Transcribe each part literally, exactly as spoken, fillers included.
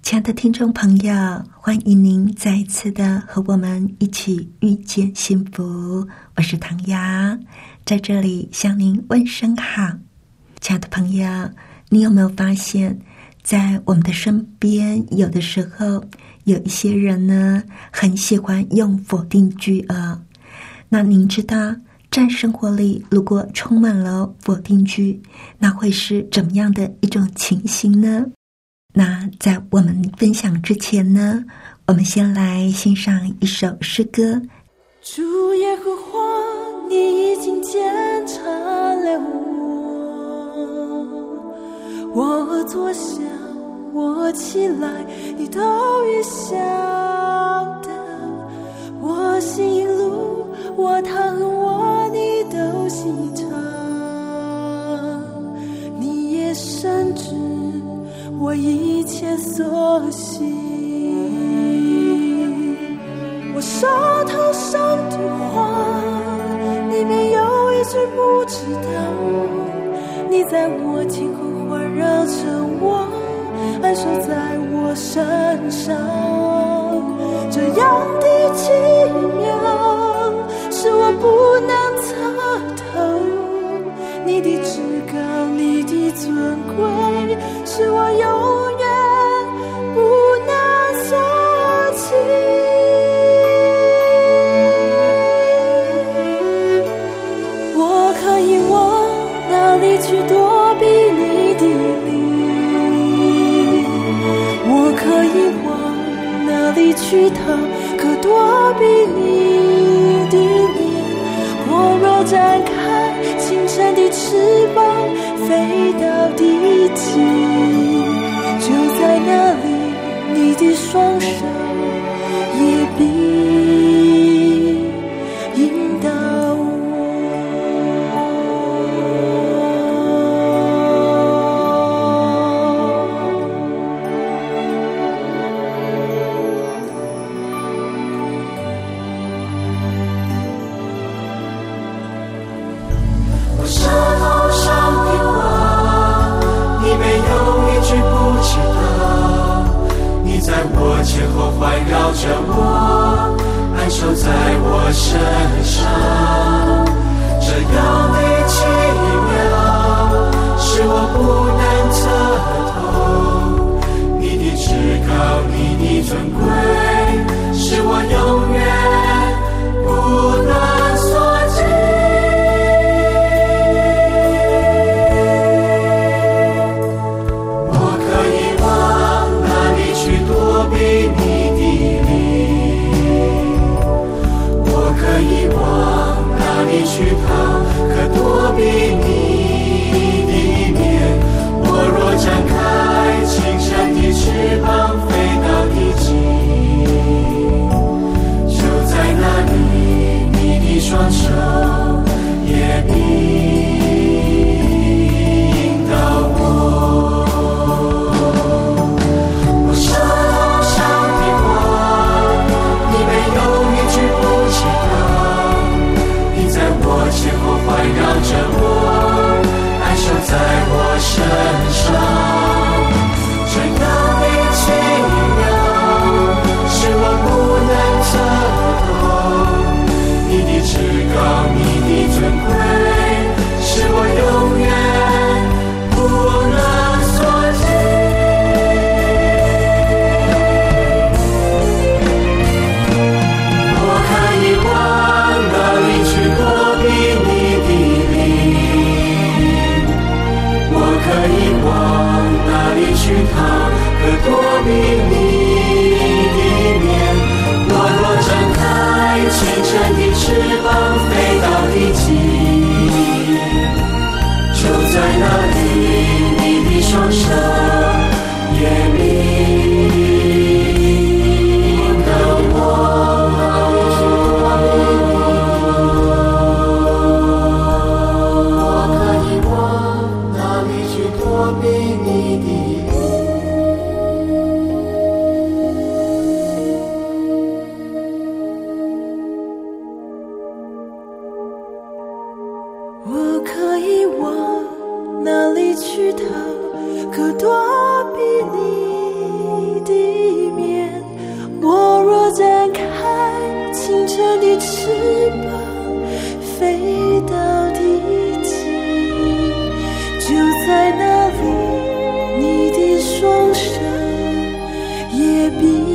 亲爱的听众朋友，欢迎您再一次的和我们一起遇见幸福，我是唐瑶，在这里向您问声好。亲爱的朋友，你有没有发现在我们的身边，有的时候有一些人呢很喜欢用否定句啊？那您知道在生活里如果充满了否定句，那会是怎么样的一种情形呢？那在我们分享之前呢，我们先来欣赏一首诗歌。主耶和华，你已经检查了我，我坐下，我起来，你都已晓得。我行一路，我躺我，你都细尝，你也深知我一切所行，我手头上的话，你没有一句不知道。你在我天空环绕着我，安守在我身上。这样的奇妙，是我不能参透。你的至高，你的尊贵，是我永远不能舍弃。我可以往哪里去躲避你的灵？我可以往哪里去逃，可躲避你的眼？我若展开清晨的翅膀，飞到地极，那里你的双手也必引导我。我舌头上的话，你没有一句不知道。你在我前后环绕着我，安守在我身上。这样的奇妙，是我不能测透。你的至高，你的尊贵，是我永远不能所及。去我可以往哪里去逃，可躲避你的面。我若展开清晨的翅膀，飞到地极，就在那里，你的双手也比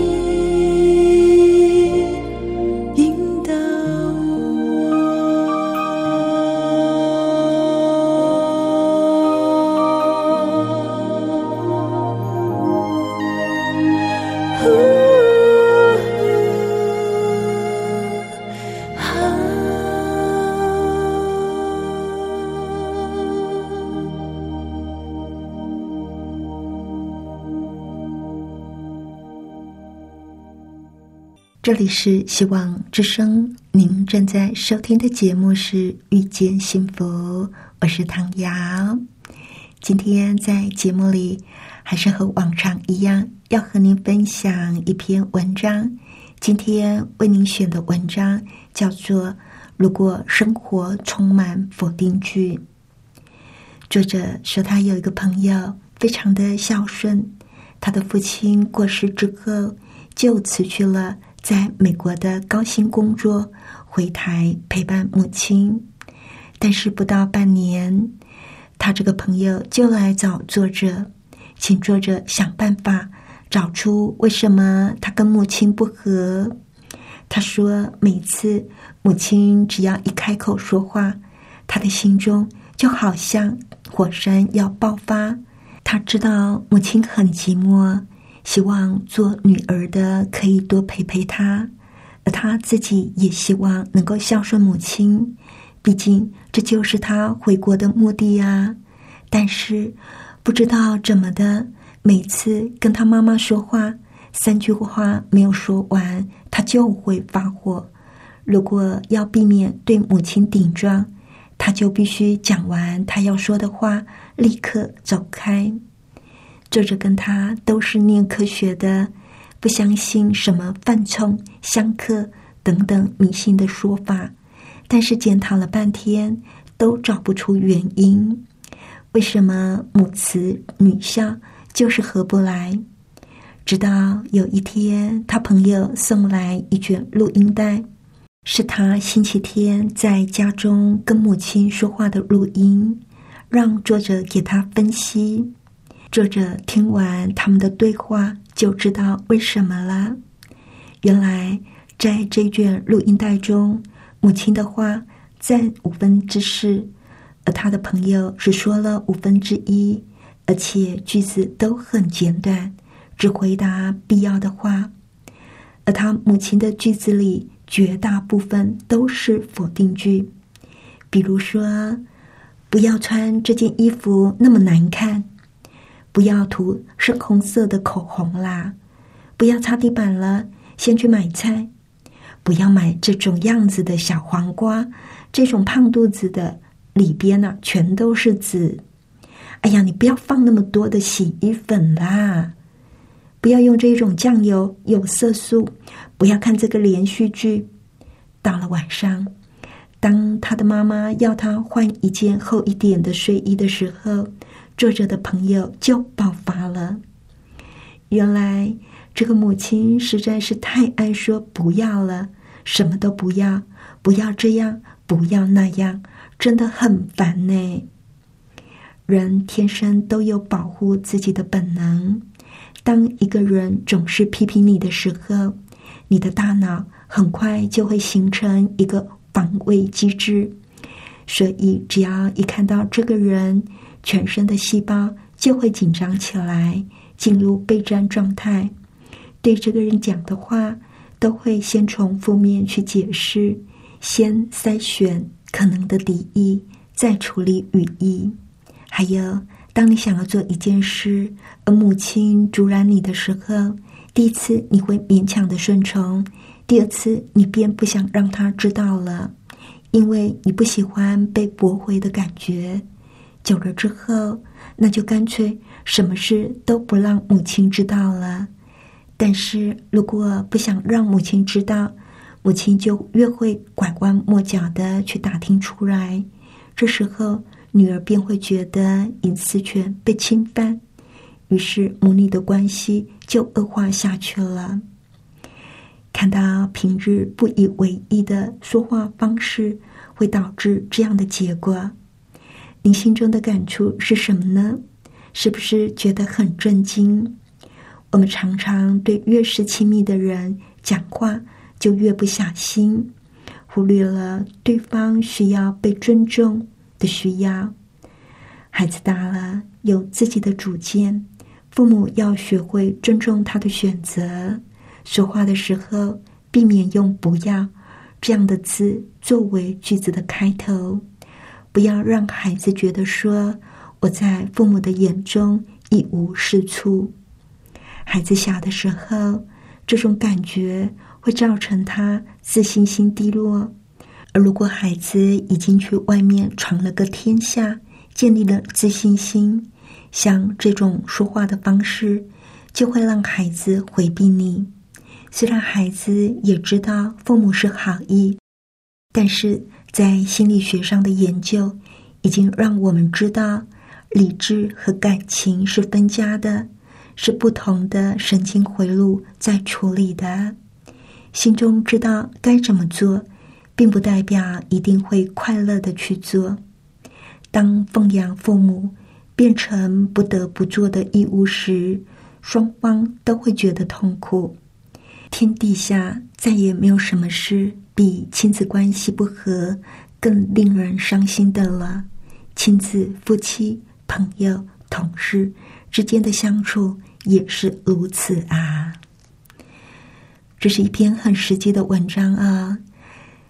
这里是希望之声，您正在收听的节目是遇见幸福，我是唐瑶。今天在节目里还是和往常一样，要和您分享一篇文章。今天为您选的文章叫做如果生活充满否定句。作者说他有一个朋友非常的孝顺，他的父亲过世之后就辞去了在美国的高薪工作，回台陪伴母亲。但是不到半年，他这个朋友就来找作者，请作者想办法找出为什么他跟母亲不和。他说每次母亲只要一开口说话，他的心中就好像火山要爆发。他知道母亲很寂寞，希望做女儿的可以多陪陪她，而她自己也希望能够孝顺母亲，毕竟这就是她回国的目的啊。但是不知道怎么的，每次跟她妈妈说话，三句话没有说完，她就会发火。如果要避免对母亲顶撞，她就必须讲完她要说的话，立刻走开。作者跟他都是念科学的，不相信什么犯冲、相克等等迷信的说法，但是检讨了半天都找不出原因，为什么母慈女孝就是合不来。直到有一天，他朋友送来一卷录音带，是他星期天在家中跟母亲说话的录音，让作者给他分析。作者听完他们的对话就知道为什么了。原来在这卷录音带中，母亲的话占五分之四，而他的朋友只说了五分之一，而且句子都很简短，只回答必要的话。而他母亲的句子里绝大部分都是否定句，比如说不要穿这件衣服那么难看，不要涂深红色的口红啦，不要擦地板了，先去买菜，不要买这种样子的小黄瓜，这种胖肚子的里边呢、啊、全都是籽，哎呀你不要放那么多的洗衣粉啦，不要用这种酱油，有色素，不要看这个连续剧。到了晚上，当他的妈妈要他换一件厚一点的睡衣的时候，作者的朋友就爆发了。原来这个母亲实在是太爱说不要了，什么都不要，不要这样，不要那样，真的很烦呢。人天生都有保护自己的本能，当一个人总是批评你的时候，你的大脑很快就会形成一个防卫机制，所以只要一看到这个人，全身的细胞就会紧张起来，进入备战状态，对这个人讲的话都会先从负面去解释，先筛选可能的敌意，再处理语义。还有当你想要做一件事，而母亲阻拦你的时候，第一次你会勉强的顺从，第二次你便不想让他知道了，因为你不喜欢被驳回的感觉。久了之后，那就干脆什么事都不让母亲知道了。但是如果不想让母亲知道，母亲就越会拐弯抹角的去打听出来，这时候女儿便会觉得隐私权被侵犯，于是母女的关系就恶化下去了。看到平日不以为意的说话方式会导致这样的结果，您心中的感触是什么呢？是不是觉得很震惊？我们常常对越是亲密的人讲话就越不小心，忽略了对方需要被尊重的需要。孩子大了，有自己的主见，父母要学会尊重他的选择。说话的时候避免用不要这样的字作为句子的开头，不要让孩子觉得说我在父母的眼中一无是处。孩子小的时候，这种感觉会造成他自信心低落，而如果孩子已经去外面闯了个天下，建立了自信心，像这种说话的方式就会让孩子回避你。虽然孩子也知道父母是好意，但是在心理学上的研究已经让我们知道，理智和感情是分家的，是不同的神经回路在处理的。心中知道该怎么做，并不代表一定会快乐的去做。当奉养父母变成不得不做的义务时，双方都会觉得痛苦。天底下再也没有什么事比亲子关系不和更令人伤心的了。亲子、夫妻、朋友、同事之间的相处也是如此啊。这是一篇很实际的文章啊。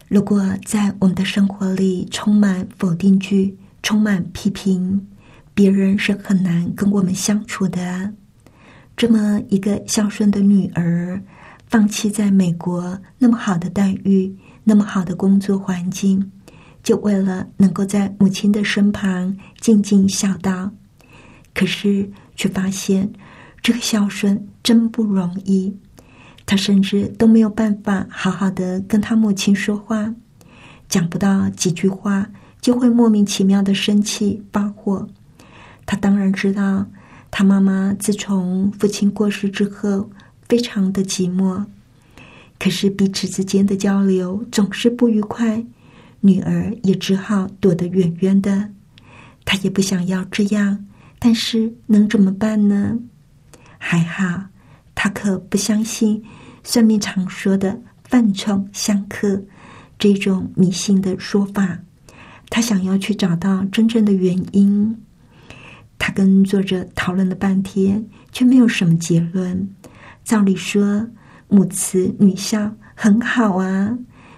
如果在我们的生活里充满否定句，充满批评，别人是很难跟我们相处的。这么一个孝顺的女儿，放弃在美国那么好的待遇，那么好的工作环境，就为了能够在母亲的身旁静静孝道。可是却发现这个孝顺真不容易，她甚至都没有办法好好的跟她母亲说话，讲不到几句话就会莫名其妙的生气发火。她当然知道她妈妈自从父亲过世之后非常的寂寞，可是彼此之间的交流总是不愉快，女儿也只好躲得远远的。她也不想要这样，但是能怎么办呢？还好，他可不相信算命常说的犯冲相克这种迷信的说法，他想要去找到真正的原因。他跟作者讨论了半天，却没有什么结论。照理说，母慈女孝很好啊，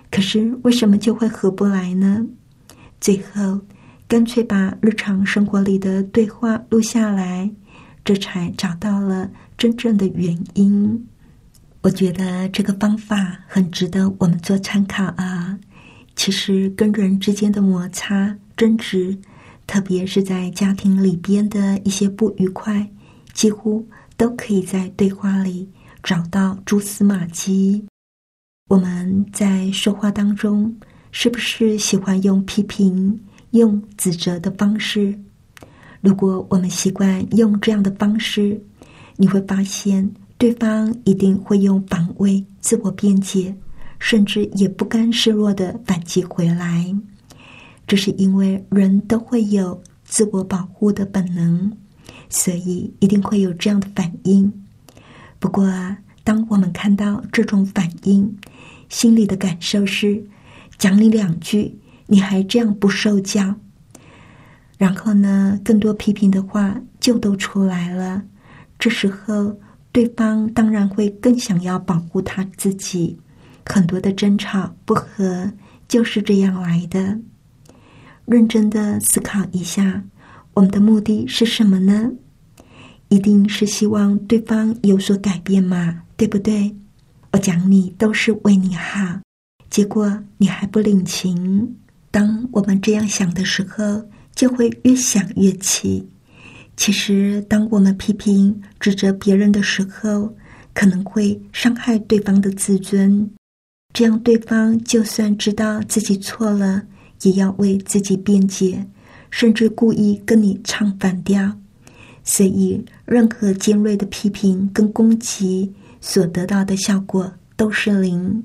可是为什么就会合不来呢？最后干脆把日常生活里的对话录下来，这才找到了真正的原因。我觉得这个方法很值得我们做参考啊。其实跟人之间的摩擦、争执，特别是在家庭里边的一些不愉快，几乎都可以在对话里找到蛛丝马迹。我们在说话当中，是不是喜欢用批评、用指责的方式？如果我们习惯用这样的方式，你会发现对方一定会用防卫、自我辩解，甚至也不甘示弱的反击回来。这是因为人都会有自我保护的本能，所以一定会有这样的反应。不过啊，当我们看到这种反应，心里的感受是，讲你两句你还这样不受教，然后呢，更多批评的话就都出来了。这时候对方当然会更想要保护他自己，很多的争吵不和就是这样来的。认真的思考一下，我们的目的是什么呢？一定是希望对方有所改变嘛，对不对？我讲你都是为你好，结果你还不领情。当我们这样想的时候，就会越想越气。其实当我们批评指责别人的时候，可能会伤害对方的自尊，这样对方就算知道自己错了，也要为自己辩解，甚至故意跟你唱反调。所以任何尖锐的批评跟攻击所得到的效果都是零。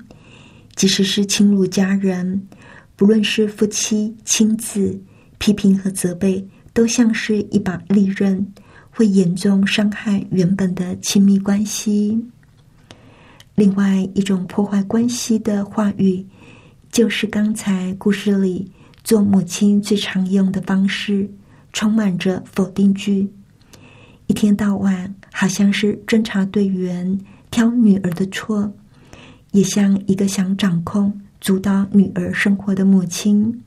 即使是亲如家人，不论是夫妻亲子，批评和责备都像是一把利刃，会严重伤害原本的亲密关系。另外一种破坏关系的话语，就是刚才故事里做母亲最常用的方式，充满着否定句。一天到晚好像是侦查队员挑女儿的错，也像一个想掌控主导女儿生活的母亲。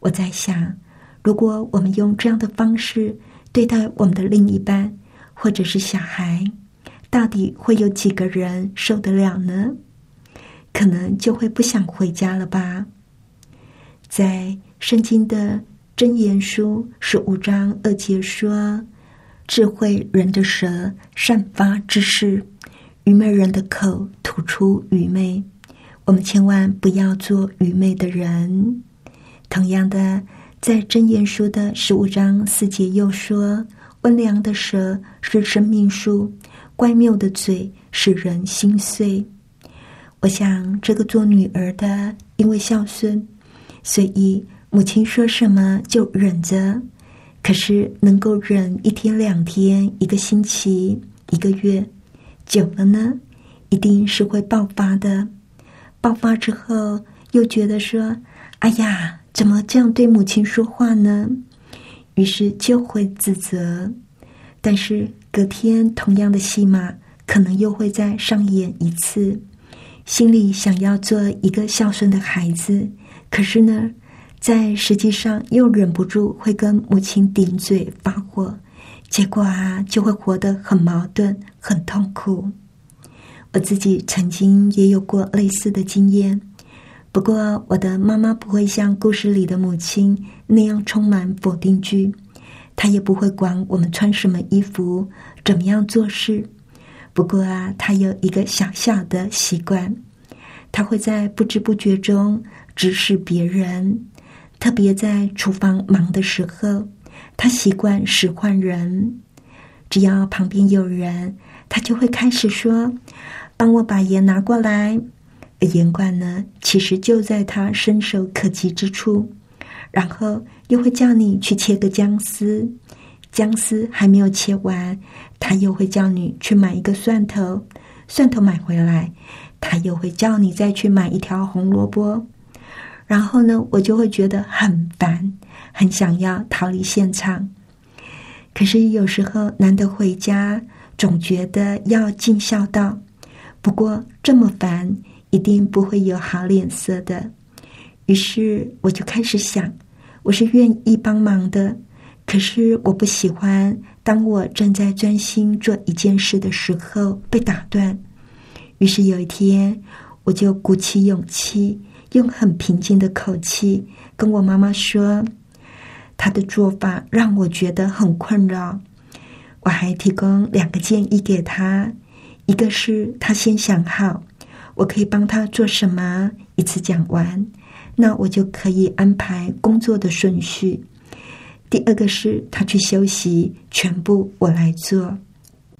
我在想，如果我们用这样的方式对待我们的另一半或者是小孩，到底会有几个人受得了呢？可能就会不想回家了吧。在圣经的箴言书十五章二节说，智慧人的舌散发知识，愚昧人的口吐出愚昧。我们千万不要做愚昧的人。同样的，在箴言书的十五章四节又说，温良的舌是生命树，乖谬的嘴使人心碎。我想这个做女儿的因为孝顺，所以母亲说什么就忍着，可是能够忍一天两天一个星期一个月，久了呢一定是会爆发的。爆发之后又觉得说，哎呀，怎么这样对母亲说话呢？于是就会自责，但是隔天同样的戏码可能又会再上演一次。心里想要做一个孝顺的孩子，可是呢在实际上又忍不住会跟母亲顶嘴发火，结果啊就会活得很矛盾很痛苦。我自己曾经也有过类似的经验，不过我的妈妈不会像故事里的母亲那样充满否定句，他也不会管我们穿什么衣服怎么样做事。不过啊他有一个小小的习惯，他会在不知不觉中指使别人，特别在厨房忙的时候，他习惯使唤人。只要旁边有人，他就会开始说，帮我把盐拿过来。而盐罐呢其实就在他伸手可及之处，然后又会叫你去切个姜丝，姜丝还没有切完，他又会叫你去买一个蒜头，蒜头买回来，他又会叫你再去买一条红萝卜。然后呢，我就会觉得很烦，很想要逃离现场。可是有时候难得回家，总觉得要尽孝道。不过这么烦，一定不会有好脸色的。于是我就开始想，我是愿意帮忙的，可是我不喜欢当我正在专心做一件事的时候被打断。于是有一天，我就鼓起勇气，用很平静的口气跟我妈妈说，她的做法让我觉得很困扰。我还提供两个建议给她，一个是她先想好我可以帮她做什么，一次讲完，那我就可以安排工作的顺序。第二个是她去休息，全部我来做。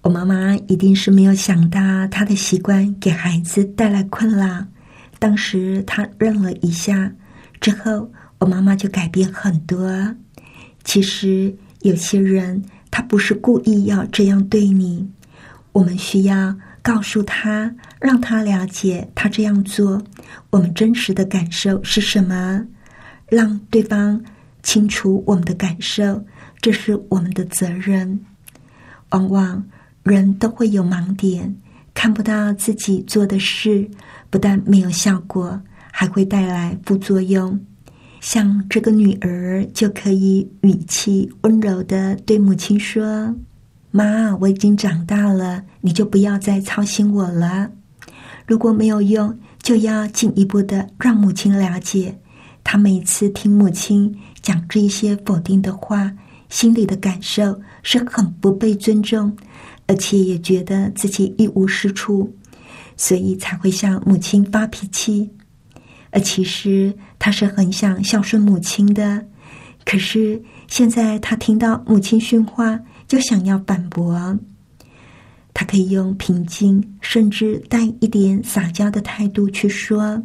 我妈妈一定是没有想到她的习惯给孩子带来困扰，当时她愣了一下，之后我妈妈就改变很多。其实有些人他不是故意要这样对你，我们需要告诉他，让他了解他这样做我们真实的感受是什么，让对方清楚我们的感受，这是我们的责任。往往人都会有盲点，看不到自己做的事不但没有效果，还会带来副作用。像这个女儿就可以语气温柔地对母亲说，妈，我已经长大了，你就不要再操心我了。如果没有用，就要进一步的让母亲了解，她每次听母亲讲这些否定的话，心里的感受是很不被尊重，而且也觉得自己一无是处，所以才会向母亲发脾气。而其实他是很想孝顺母亲的，可是现在他听到母亲训话就想要反驳。他可以用平静甚至带一点撒娇的态度去说，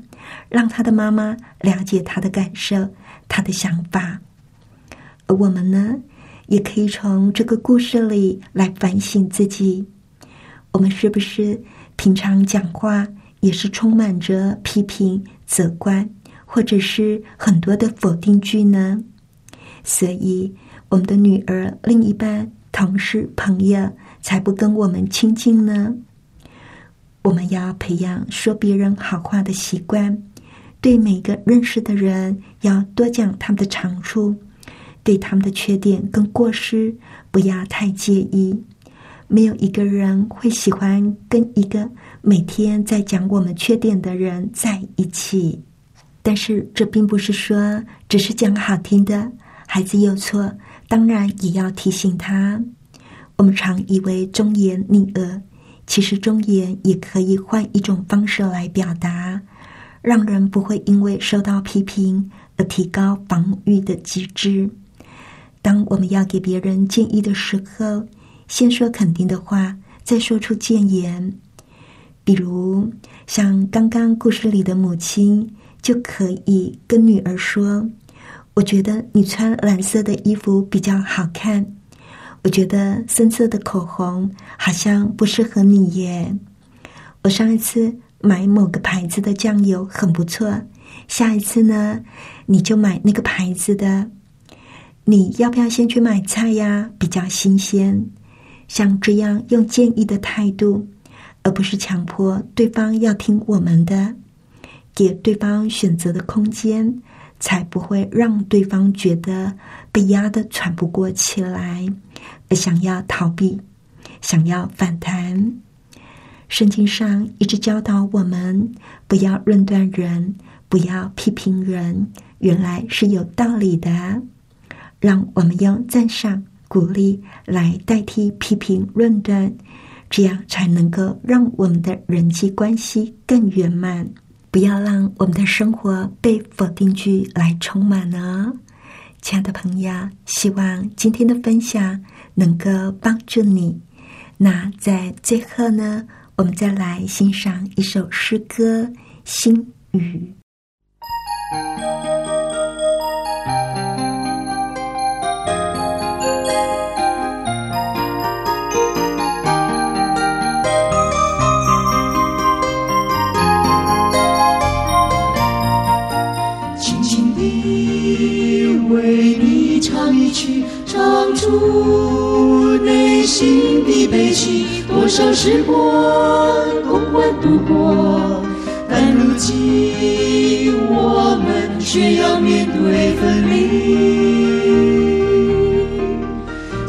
让他的妈妈了解他的感受，他的想法。而我们呢，也可以从这个故事里来反省自己，我们是不是平常讲话也是充满着批评、责怪，或者是很多的否定句呢？所以我们的女儿、另一半、同事、朋友才不跟我们亲近呢。我们要培养说别人好话的习惯，对每个认识的人要多讲他们的长处，对他们的缺点跟过失不要太介意。没有一个人会喜欢跟一个每天在讲我们缺点的人在一起，但是这并不是说只是讲好听的，孩子有错当然也要提醒他。我们常以为忠言逆耳，其实忠言也可以换一种方式来表达，让人不会因为受到批评而提高防御的机制。当我们要给别人建议的时候，先说肯定的话，再说出谏言。比如像刚刚故事里的母亲就可以跟女儿说，我觉得你穿蓝色的衣服比较好看，我觉得深色的口红好像不适合你耶，我上一次买某个牌子的酱油很不错，下一次呢你就买那个牌子的，你要不要先去买菜呀，比较新鲜。像这样用建议的态度，而不是强迫对方要听我们的，给对方选择的空间，才不会让对方觉得被压得喘不过气来，而想要逃避，想要反弹。圣经上一直教导我们不要论断人，不要批评人，原来是有道理的。让我们用赞赏、鼓励来代替批评、论断，这样才能够让我们的人际关系更圆满。不要让我们的生活被否定句来充满哦。亲爱的朋友，希望今天的分享能够帮助你。那在最后呢，我们再来欣赏一首诗歌《心语》。为你唱一曲，唱出内心的悲戚。多少时光共欢度过，但如今我们却要面对分离。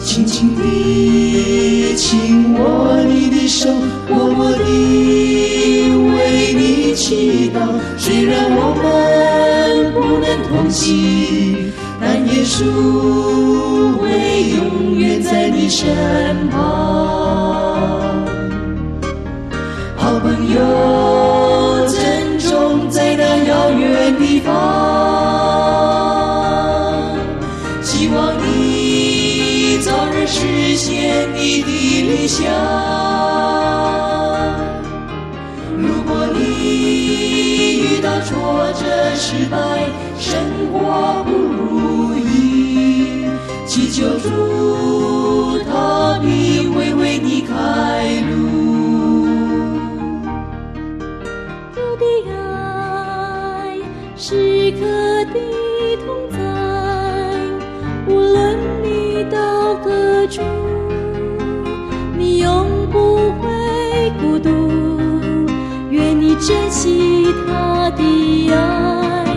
轻轻地亲我你的手，默默地为你祈祷。虽然我们不能同行，但耶稣会永远在你身旁。好朋友珍重，在那遥远地方，希望你早日实现你的理想。如果你遇到挫折失败，生活不祈求主他必会为你开路。主的爱时刻地同在，无论你到何处，你永不会孤独。愿你珍惜他的爱，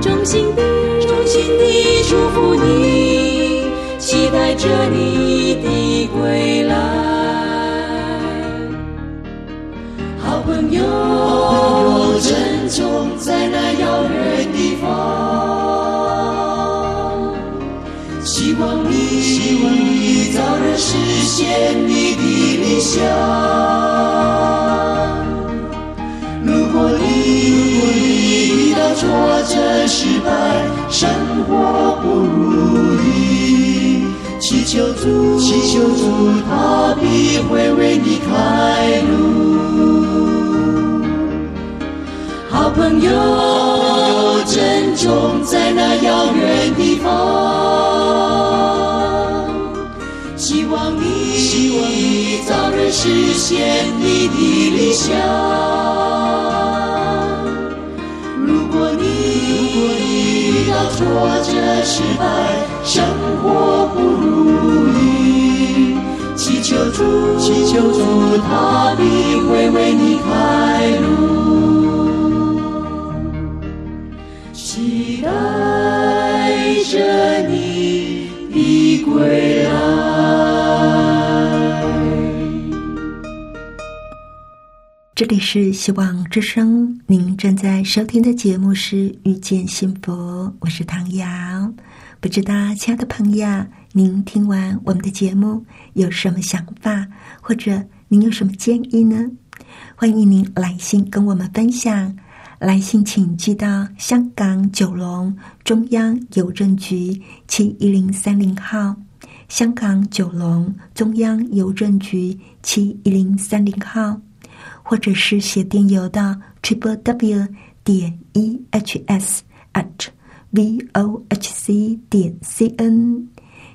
衷心地衷心地祝福你，期待着你的归来。好朋友珍重，在那遥远地方，希望你早日实现你的理想。如果果你遇到挫折失败，生活不如意，祈求主，祈求主，他必会为你开路。好朋友，珍重在那遥远地方，希望你，希望你早日实现你的理想。挫折失败，生活不如意，祈求主，祈求主，他必会为你开路。期待着你的归来。这里是希望之声，您正在收听的节目是遇见幸福，我是唐瑶。不知道亲爱的朋友，您听完我们的节目有什么想法，或者您有什么建议呢？欢迎您来信跟我们分享，来信请寄到香港九龙中央邮政局七一零三零号，香港九龙中央邮政局七一零三零号，或者是写电邮到 triple w 点 e h s at v o h c 点 c n。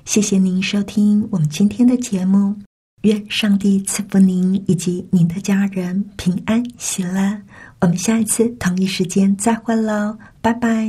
谢谢您收听我们今天的节目，愿上帝赐福您以及您的家人平安喜乐。我们下一次同一时间再会喽，拜拜。